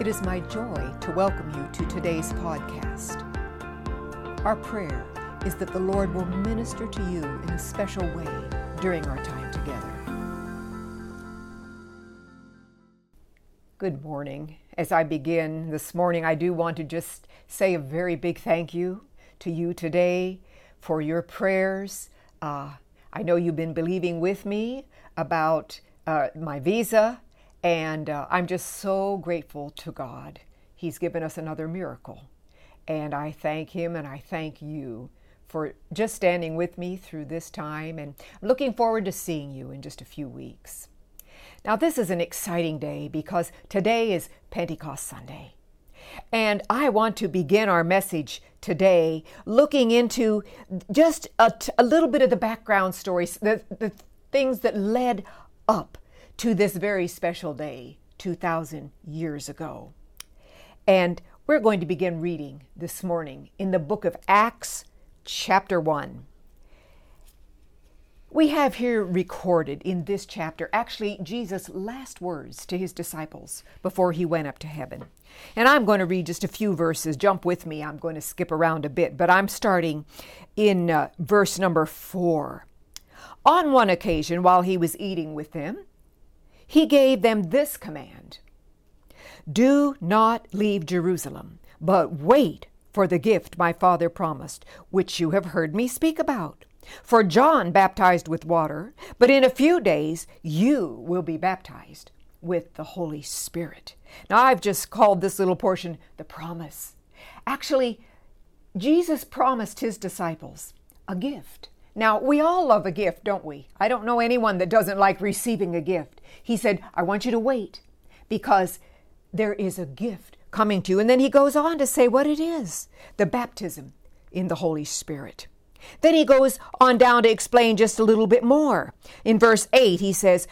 It is my joy to welcome you to today's podcast. Our prayer is that the Lord will minister to you in a special way during our time together. Good morning. As I begin this morning, I do want to just say a very big thank you to you today for your prayers. I know you've been believing with me about my visa, and I'm just so grateful to God. He's given us another miracle, and I thank Him and I thank you for just standing with me through this time, and I'm looking forward to seeing you in just a few weeks. Now, this is an exciting day because today is Pentecost Sunday, and I want to begin our message today looking into just a little bit of the background stories, the things that led up to this very special day 2,000 years ago. And we're going to begin reading this morning in the book of Acts, chapter 1. We have here recorded in this chapter, actually, Jesus' last words to his disciples before he went up to heaven. And I'm going to read just a few verses. Jump with me. I'm going to skip around a bit, but I'm starting in verse number 4. On one occasion, while he was eating with them, he gave them this command: "Do not leave Jerusalem, but wait for the gift my Father promised, which you have heard me speak about. For John baptized with water, but in a few days you will be baptized with the Holy Spirit." Now, I've just called this little portion the promise. Actually, Jesus promised his disciples a gift. Now, we all love a gift, don't we? I don't know anyone that doesn't like receiving a gift. He said, I want you to wait because there is a gift coming to you. And then he goes on to say what it is, the baptism in the Holy Spirit. Then he goes on down to explain just a little bit more. In verse 8, he says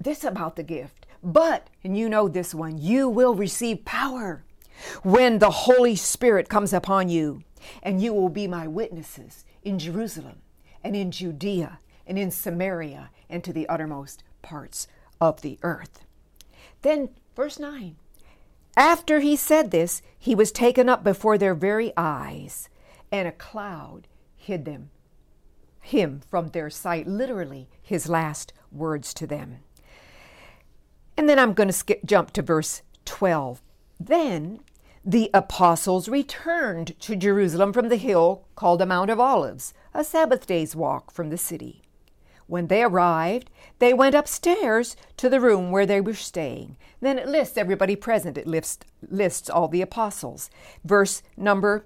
this about the gift, but, and you know this one, you will receive power when the Holy Spirit comes upon you, and you will be my witnesses in Jerusalem and in Judea and in Samaria and to the uttermost parts of the earth. Then verse 9, after he said this, he was taken up before their very eyes, and a cloud hid him from their sight, literally his last words to them. And then I'm going to jump to verse 12. Then the apostles returned to Jerusalem from the hill called the Mount of Olives, a Sabbath day's walk from the city. When they arrived, they went upstairs to the room where they were staying. Then it lists everybody present. It lists all the apostles. Verse number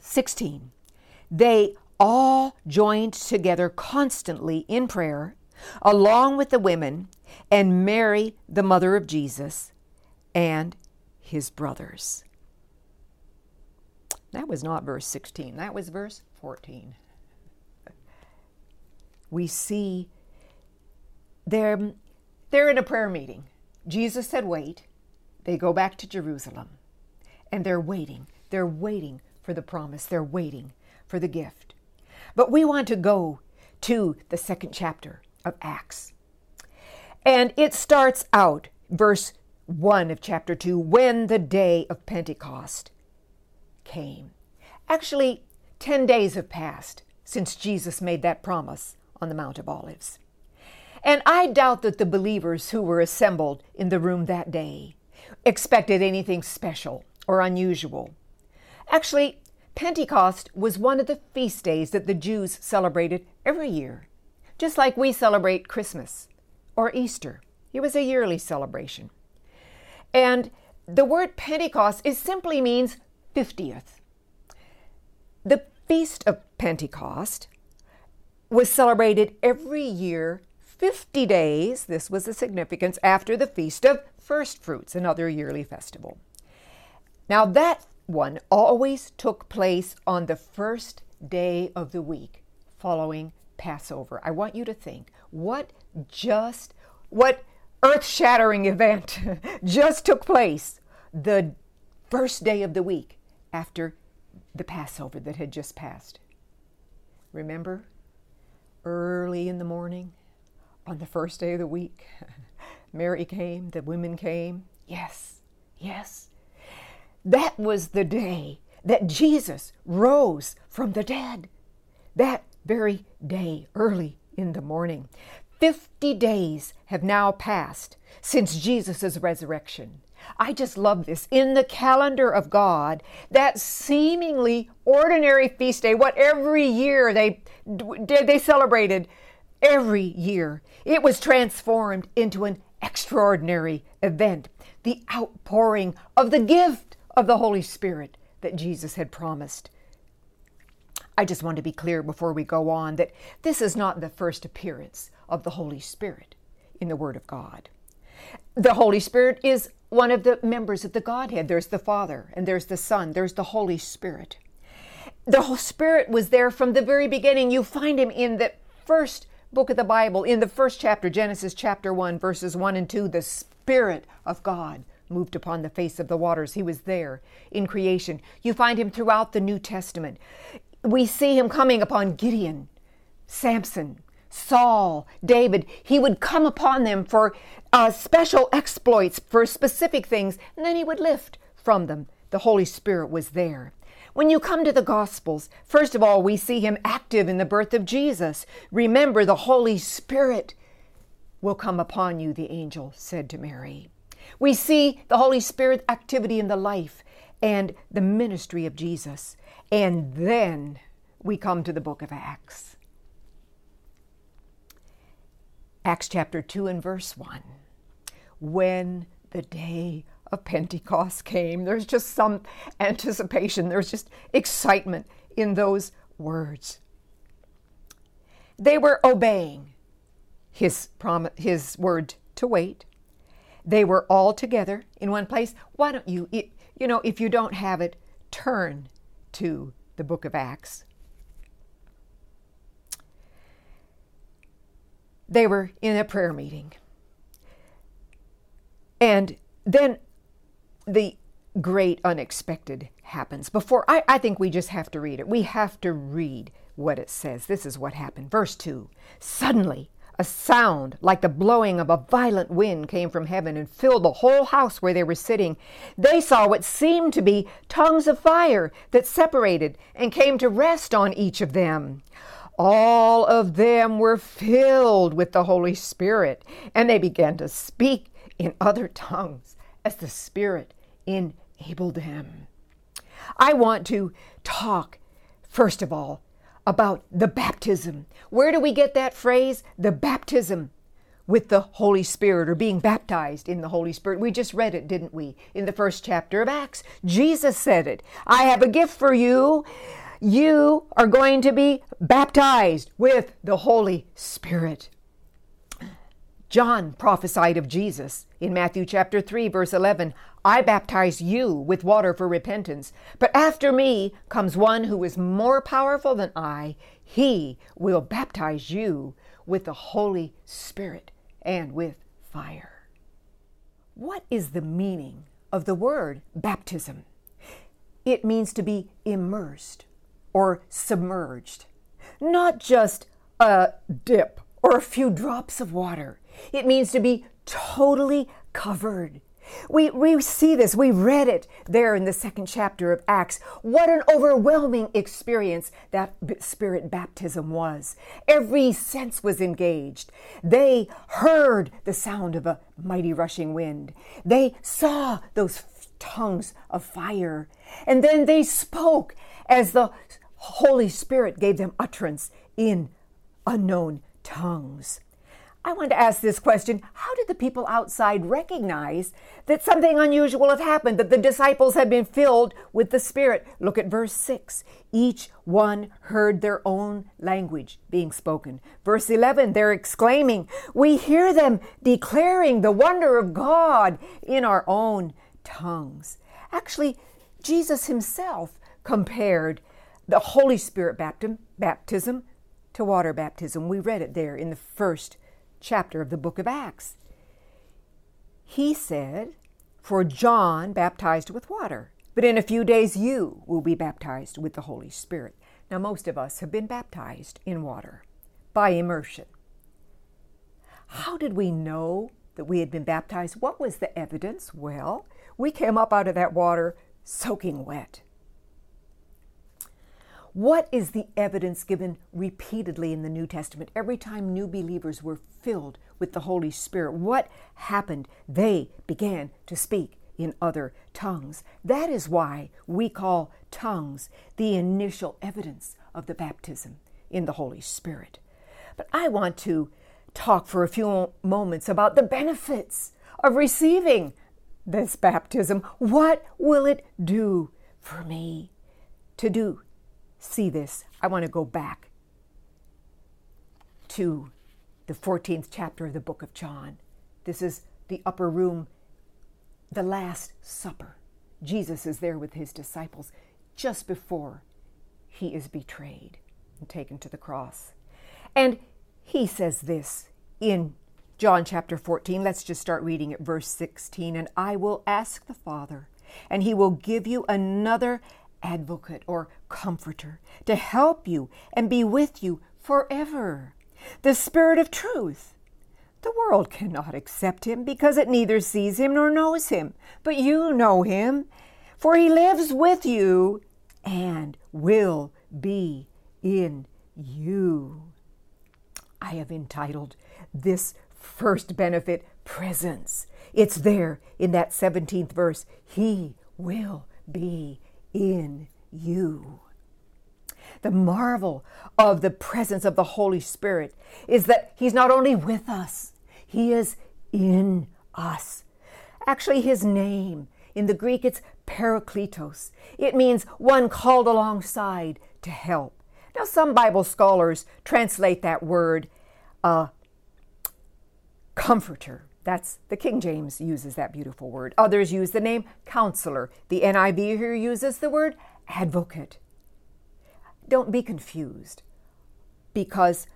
16. They all joined together constantly in prayer, along with the women and Mary, the mother of Jesus, and his brothers. That was not verse 16. That was verse 14. We see they're in a prayer meeting. Jesus said, wait. They go back to Jerusalem, and they're waiting. They're waiting for the promise. They're waiting for the gift. But we want to go to the second chapter of Acts. And it starts out, verse 1 of chapter 2, when the day of Pentecost came. Actually, 10 days have passed since Jesus made that promise on the Mount of Olives. And I doubt that the believers who were assembled in the room that day expected anything special or unusual. Actually, Pentecost was one of the feast days that the Jews celebrated every year, just like we celebrate Christmas or Easter. It was a yearly celebration. And the word Pentecost simply means 50th. The Feast of Pentecost was celebrated every year 50 days, this was the significance, after the Feast of First Fruits, another yearly festival. Now that one always took place on the first day of the week following Passover. I want you to think, what earth-shattering event just took place the first day of the week after the Passover that had just passed? Remember, early in the morning on the first day of the week, Mary came, the women came, Yes, yes. That was the day that Jesus rose from the dead. That very day, early in the morning. 50 days have now passed since Jesus' resurrection. I just love this. In the calendar of God, that seemingly ordinary feast day, what every year they celebrated, every year, it was transformed into an extraordinary event, the outpouring of the gift of the Holy Spirit that Jesus had promised. I just want to be clear before we go on that this is not the first appearance of the Holy Spirit in the Word of God. The Holy Spirit is one of the members of the Godhead. There's the Father, and there's the Son, there's the Holy Spirit. The Holy Spirit was there from the very beginning. You find him in the first book of the Bible, in the first chapter, Genesis chapter 1, verses 1 and 2. The Spirit of God moved upon the face of the waters. He was there in creation. You find him throughout the New Testament. We see him coming upon Gideon, Samson, Saul, David. He would come upon them for special exploits, for specific things, and then he would lift from them. The Holy Spirit was there. When you come to the Gospels, first of all, we see him active in the birth of Jesus. Remember, the Holy Spirit will come upon you, the angel said to Mary. We see the Holy Spirit activity in the life and the ministry of Jesus. And then we come to the book of Acts. Acts chapter 2 and verse 1. When the day of Pentecost came, there's just some anticipation, there's just excitement in those words. They were obeying his word to wait. They were all together in one place. Why don't you, if you don't have it, turn to the book of Acts. They were in a prayer meeting. And then the great unexpected happens. Before, I think we just have to read it. We have to read what it says. This is what happened. Verse 2, suddenly a sound like the blowing of a violent wind came from heaven and filled the whole house where they were sitting. They saw what seemed to be tongues of fire that separated and came to rest on each of them. All of them were filled with the Holy Spirit, and they began to speak in other tongues as the Spirit enabled them. I want to talk, first of all, about the baptism. Where do we get that phrase? The baptism with the Holy Spirit, or being baptized in the Holy Spirit. We just read it, didn't we? In the first chapter of Acts, Jesus said it. I have a gift for you. You are going to be baptized with the Holy Spirit. John prophesied of Jesus in Matthew chapter 3, verse 11. I baptize you with water for repentance, but after me comes one who is more powerful than I. He will baptize you with the Holy Spirit and with fire. What is the meaning of the word baptism? It means to be immersed or submerged, not just a dip or a few drops of water. It means to be totally covered. We see this. We read it there in the second chapter of Acts. What an overwhelming experience that Spirit baptism was. Every sense was engaged. They heard the sound of a mighty rushing wind. They saw those tongues of fire. And then they spoke as the Holy Spirit gave them utterance in unknown tongues. I want to ask this question. How did the people outside recognize that something unusual had happened, that the disciples had been filled with the Spirit? Look at verse 6. Each one heard their own language being spoken. Verse 11, they're exclaiming, we hear them declaring the wonder of God in our own tongues. Actually, Jesus himself compared the Holy Spirit baptism to water baptism. We read it there in the first chapter of the book of Acts. He said, for John baptized with water, but in a few days you will be baptized with the Holy Spirit. Now, most of us have been baptized in water by immersion. How did we know that we had been baptized. What was the evidence? Well, we came up out of that water soaking wet. What is the evidence given repeatedly in the New Testament? Every time new believers were filled with the Holy Spirit, what happened? They began to speak in other tongues. That is why we call tongues the initial evidence of the baptism in the Holy Spirit. But I want to talk for a few moments about the benefits of receiving this baptism. What will it do for me to do? See this, I want to go back to the 14th chapter of the book of John. This is the upper room, the Last Supper. Jesus is there with his disciples just before he is betrayed and taken to the cross. And he says this in John chapter 14. Let's just start reading at verse 16. And I will ask the Father, and he will give you another advocate or comforter to help you and be with you forever. The Spirit of truth. The world cannot accept him because it neither sees him nor knows him, but you know him, for he lives with you and will be in you. I have entitled this first benefit presence. It's there in that 17th verse. He will be in you. The marvel of the presence of the Holy Spirit is that he's not only with us, he is in us. Actually, his name in the Greek, it's Parakletos. It means one called alongside to help. Now, some Bible scholars translate that word comforter. That's the King James uses that beautiful word. Others use the name counselor. The NIV here uses the word advocate. Don't be confused, because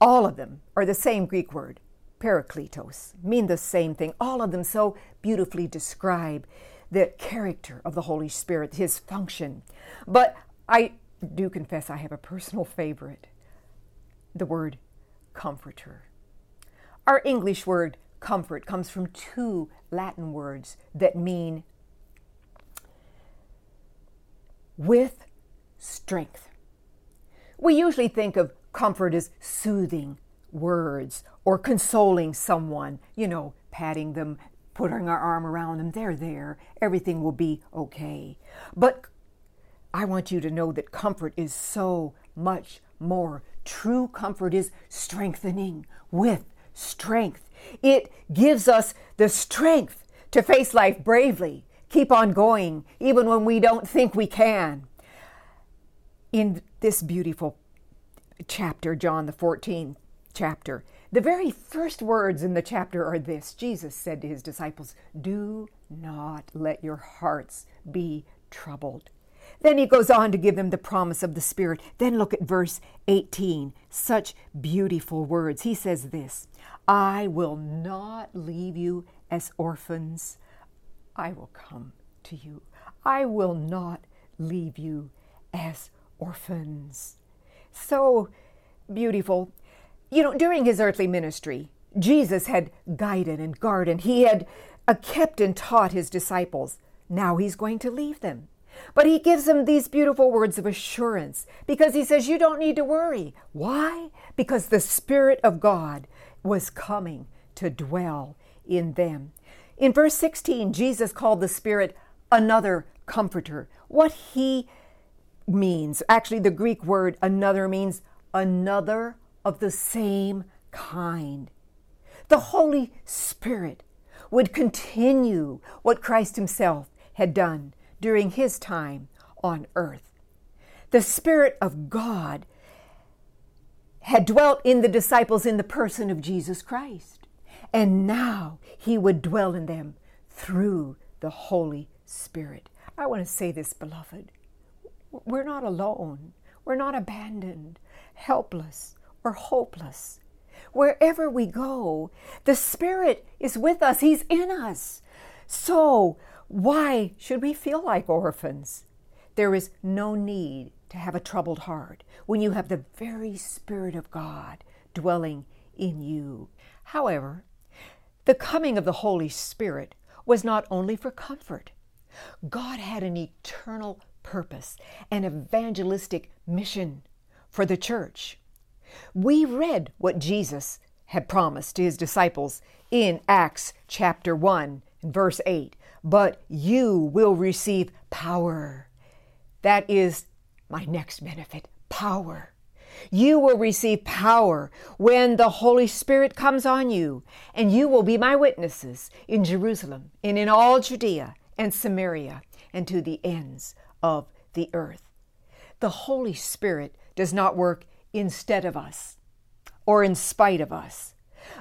all of them are the same Greek word, parakletos, mean the same thing. All of them so beautifully describe the character of the Holy Spirit, his function. But I do confess I have a personal favorite, the word comforter. Our English word comfort comes from two Latin words that mean with strength. We usually think of comfort as soothing words or consoling someone, patting them, putting our arm around them, they're there, everything will be okay. But I want you to know that comfort is so much more. True comfort is strengthening with strength. It gives us the strength to face life bravely, keep on going, even when we don't think we can. In this beautiful chapter, John, the 14th chapter, the very first words in the chapter are this. Jesus said to his disciples, "Do not let your hearts be troubled." Then he goes on to give them the promise of the Spirit. Then look at verse 18. Such beautiful words. He says this, "I will not leave you as orphans. I will come to you. I will not leave you as orphans." So beautiful. During his earthly ministry, Jesus had guided and guarded. He had kept and taught his disciples. Now he's going to leave them. But he gives them these beautiful words of assurance because he says, you don't need to worry. Why? Because the Spirit of God was coming to dwell in them. In verse 16, Jesus called the Spirit another comforter. What he means, actually the Greek word another means another of the same kind. The Holy Spirit would continue what Christ himself had done during his time on earth. The Spirit of God had dwelt in the disciples in the person of Jesus Christ, and now he would dwell in them through the Holy Spirit. I want to say this, beloved. We're not alone. We're not abandoned, helpless, or hopeless. Wherever we go, the Spirit is with us. He's in us. So why should we feel like orphans? There is no need to have a troubled heart when you have the very Spirit of God dwelling in you. However, The coming of the Holy Spirit was not only for comfort. God had an eternal purpose, an evangelistic mission for the church. We read what Jesus had promised to his disciples in Acts chapter 1, verse 8. But you will receive power. That is my next benefit, power. You will receive power when the Holy Spirit comes on you, and you will be my witnesses in Jerusalem and in all Judea and Samaria and to the ends of the earth. The Holy Spirit does not work instead of us or in spite of us,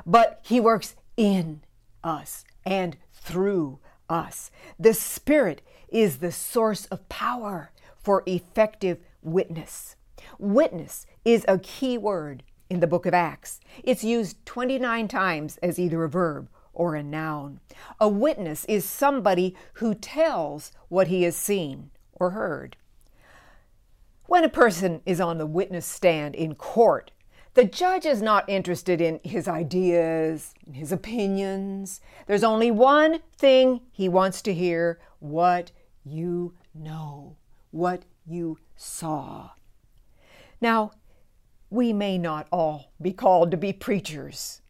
but He works in us and through us. The Spirit is the source of power for effective witness. Witness is a key word in the book of Acts. It's used 29 times as either a verb or a noun. A witness is somebody who tells what he has seen or heard. When a person is on the witness stand in court, the judge is not interested in his ideas, his opinions. There's only one thing he wants to hear: what you know, what you saw. Now, we may not all be called to be preachers,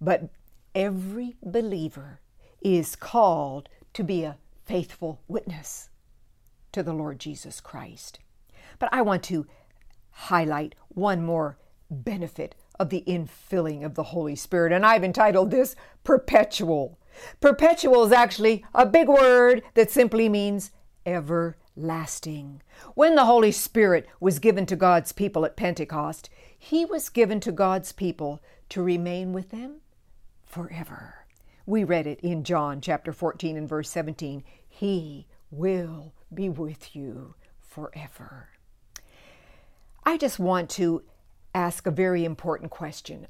but every believer is called to be a faithful witness to the Lord Jesus Christ. But I want to highlight one more benefit of the infilling of the Holy Spirit, and I've entitled this perpetual. Perpetual is actually a big word that simply means everlasting. When the Holy Spirit was given to God's people at Pentecost, He was given to God's people to remain with them forever. We read it in John chapter 14 and verse 17. He will be with you forever. I just want to ask a very important question.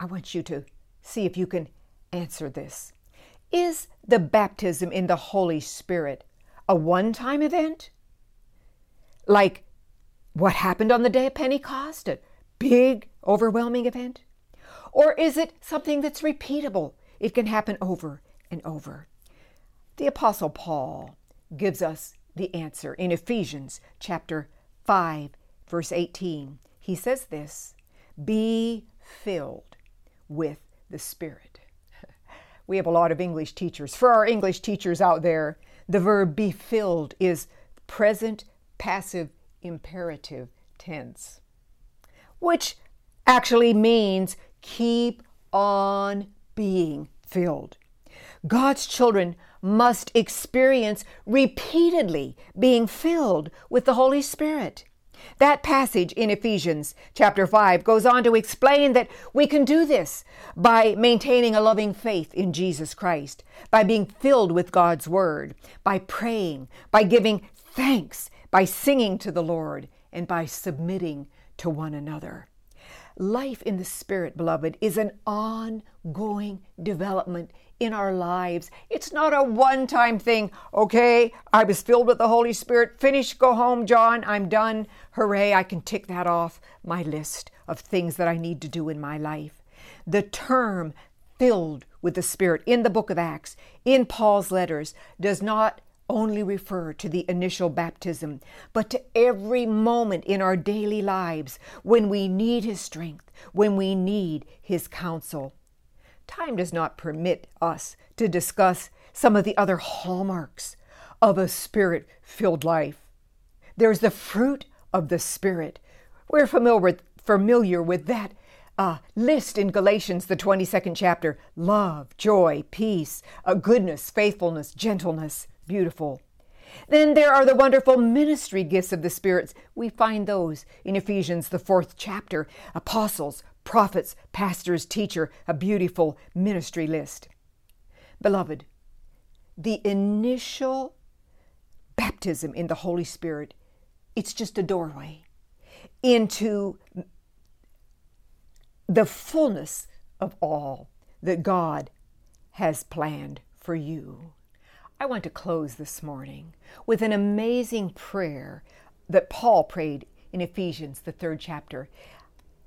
I want you to see if you can answer this. Is the baptism in the Holy Spirit a one-time event? Like what happened on the day of Pentecost, a big, overwhelming event? Or is it something that's repeatable? It can happen over and over. The Apostle Paul gives us the answer in Ephesians chapter 5, verse 18. He says this: be filled with the Spirit. We have a lot of English teachers. For our English teachers out there, the verb be filled is present passive imperative tense, which actually means keep on being filled. God's children must experience repeatedly being filled with the Holy Spirit. That passage in Ephesians chapter 5 goes on to explain that we can do this by maintaining a loving faith in Jesus Christ, by being filled with God's Word, by praying, by giving thanks, by singing to the Lord, and by submitting to one another. Life in the Spirit, beloved, is an ongoing development in our lives. It's not a one-time thing. Okay, I was filled with the Holy Spirit. Finish, go home, John. I'm done. Hooray, I can tick that off my list of things that I need to do in my life. The term filled with the Spirit in the book of Acts, in Paul's letters, does not only refer to the initial baptism, but to every moment in our daily lives when we need His strength, when we need His counsel. Time does not permit us to discuss some of the other hallmarks of a Spirit-filled life. There's the fruit of the Spirit. We're familiar with that list in Galatians, the 22nd chapter. Love, joy, peace, goodness, faithfulness, gentleness. Beautiful. Then there are the wonderful ministry gifts of the Spirit. We find those in Ephesians, the 4th chapter. Apostles, prophets, pastors, teacher, a beautiful ministry list. Beloved, the initial baptism in the Holy Spirit, it's just a doorway into the fullness of all that God has planned for you. I want to close this morning with an amazing prayer that Paul prayed in Ephesians, the 3rd chapter.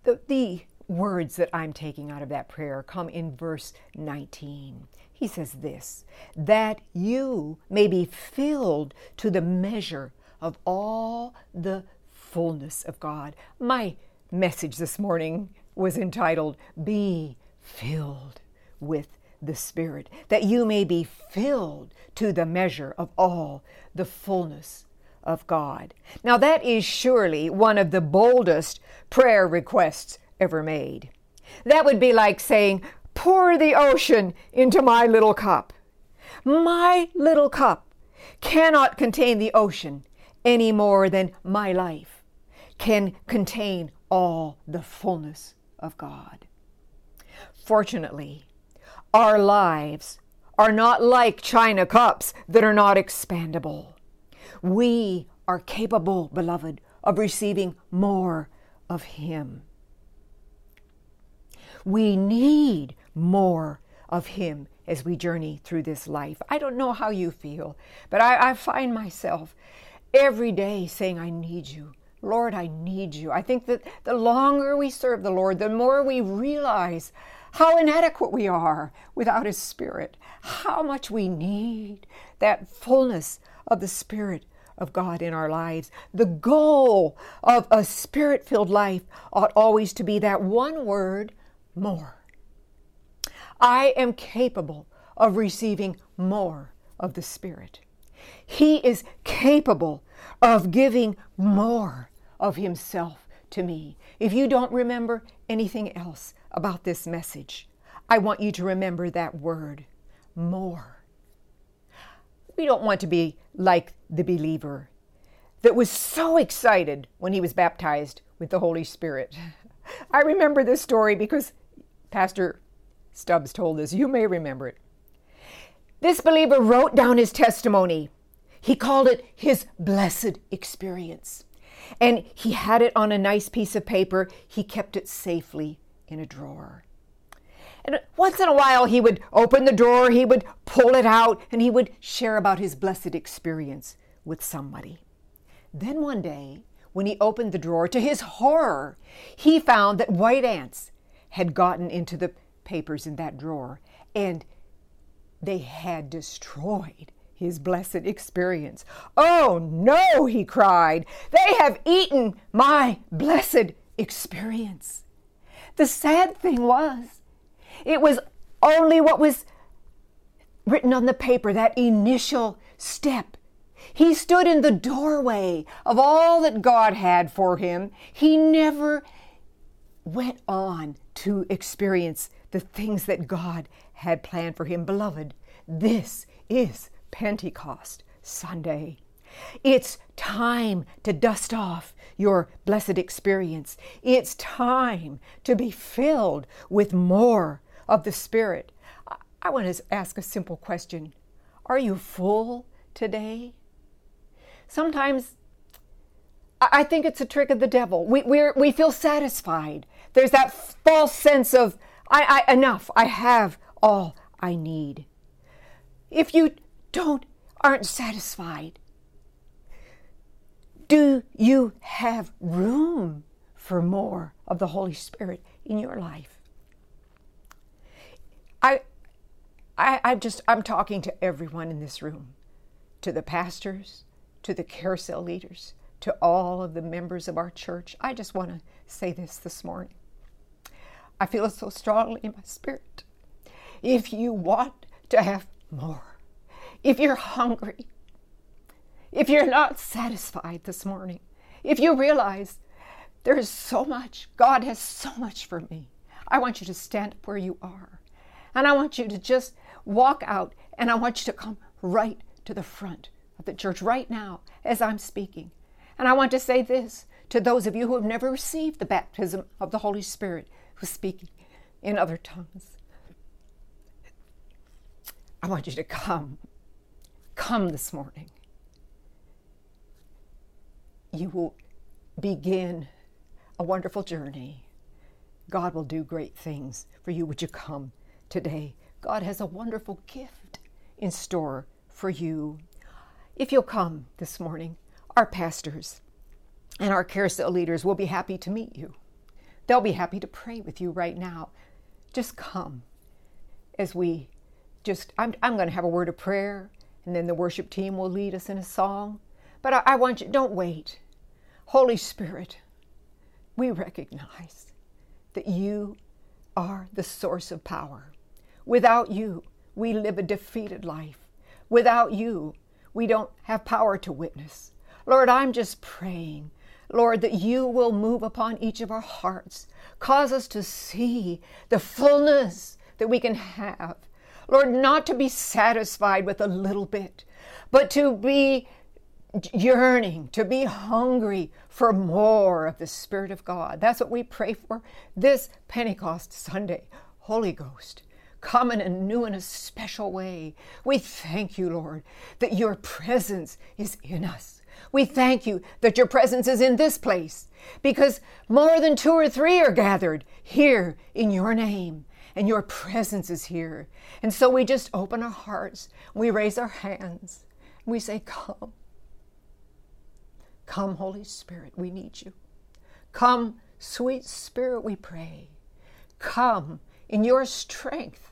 The words that I'm taking out of that prayer come in verse 19. He says this, that you may be filled to the measure of all the fullness of God. My message this morning was entitled, Be Filled with the Spirit, that you may be filled to the measure of all the fullness of God. Now that is surely one of the boldest prayer requests ever made. That would be like saying, pour the ocean into my little cup. My little cup cannot contain the ocean any more than my life can contain all the fullness of God. Fortunately, our lives are not like china cups that are not expandable. We are capable, beloved, of receiving more of Him. We need more of Him as we journey through this life. I don't know how you feel, but I find myself every day saying, I need you. Lord, I need you. I think that the longer we serve the Lord, the more we realize how inadequate we are without His Spirit, how much we need that fullness of the Spirit of God in our lives. The goal of a Spirit-filled life ought always to be that one word, more. I am capable of receiving more of the Spirit. He is capable of giving more of Himself to me. If you don't remember anything else about this message, I want you to remember that word, more. We don't want to be like the believer that was so excited when he was baptized with the Holy Spirit. I remember this story because Pastor Stubbs told us. You may remember it. This believer wrote down his testimony. He called it his blessed experience. And he had it on a nice piece of paper. He kept it safely in a drawer. And once in a while, he would open the drawer, he would pull it out, and he would share about his blessed experience with somebody. Then one day, when he opened the drawer, to his horror, he found that white ants had gotten into the papers in that drawer, and they had destroyed his blessed experience. Oh no, he cried, they have eaten my blessed experience. The sad thing was, it was only what was written on the paper, that initial step. He stood in the doorway of all that God had for him. He never went on to experience the things that God had planned for him. Beloved, this is Pentecost Sunday. It's time to dust off your blessed experience. It's time to be filled with more of the Spirit. I want to ask a simple question. Are you full today? Sometimes I think it's a trick of the devil. We feel satisfied. There's that false sense of, I enough, I have all I need. If you aren't satisfied, do you have room for more of the Holy Spirit in your life? I'm talking to everyone in this room, to the pastors, to the care cell leaders, to all of the members of our church. I just want to say this morning. I feel it so strongly in my spirit. If you want to have more, if you're hungry, if you're not satisfied this morning, if you realize there is so much, God has so much for me, I want you to stand up where you are. And I want you to just walk out, and I want you to come right to the front of the church right now as I'm speaking. And I want to say this to those of you who have never received the baptism of the Holy Spirit, who's speaking in other tongues. I want you to come. Come this morning. You will begin a wonderful journey. God will do great things for you. Would you come today? God has a wonderful gift in store for you. If you'll come this morning, our pastors and our care cell leaders will be happy to meet you. They'll be happy to pray with you right now. Just come as we just, I'm going to have a word of prayer, and then the worship team will lead us in a song. But I want you, don't wait. Holy Spirit, we recognize that you are the source of power. Without you, we live a defeated life. Without you, we don't have power to witness. Lord, I'm just praying, Lord, that you will move upon each of our hearts. Cause us to see the fullness that we can have. Lord, not to be satisfied with a little bit, but to be yearning, to be hungry for more of the Spirit of God. That's what we pray for this Pentecost Sunday. Holy Ghost, come in a new and a special way. We thank you, Lord, that your presence is in us. We thank you that your presence is in this place, because more than two or three are gathered here in your name, and your presence is here. And so we just open our hearts, we raise our hands, and we say, come. Come, Holy Spirit, we need you. Come, sweet Spirit, we pray. Come in your strength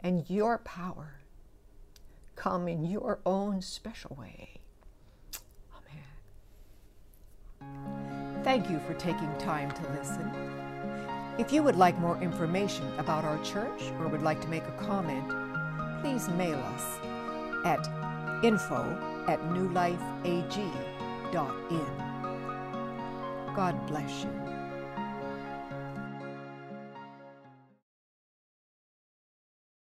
and your power. Come in your own special way. Amen. Thank you for taking time to listen. If you would like more information about our church or would like to make a comment, please mail us at info@newlifeag.in. God bless you.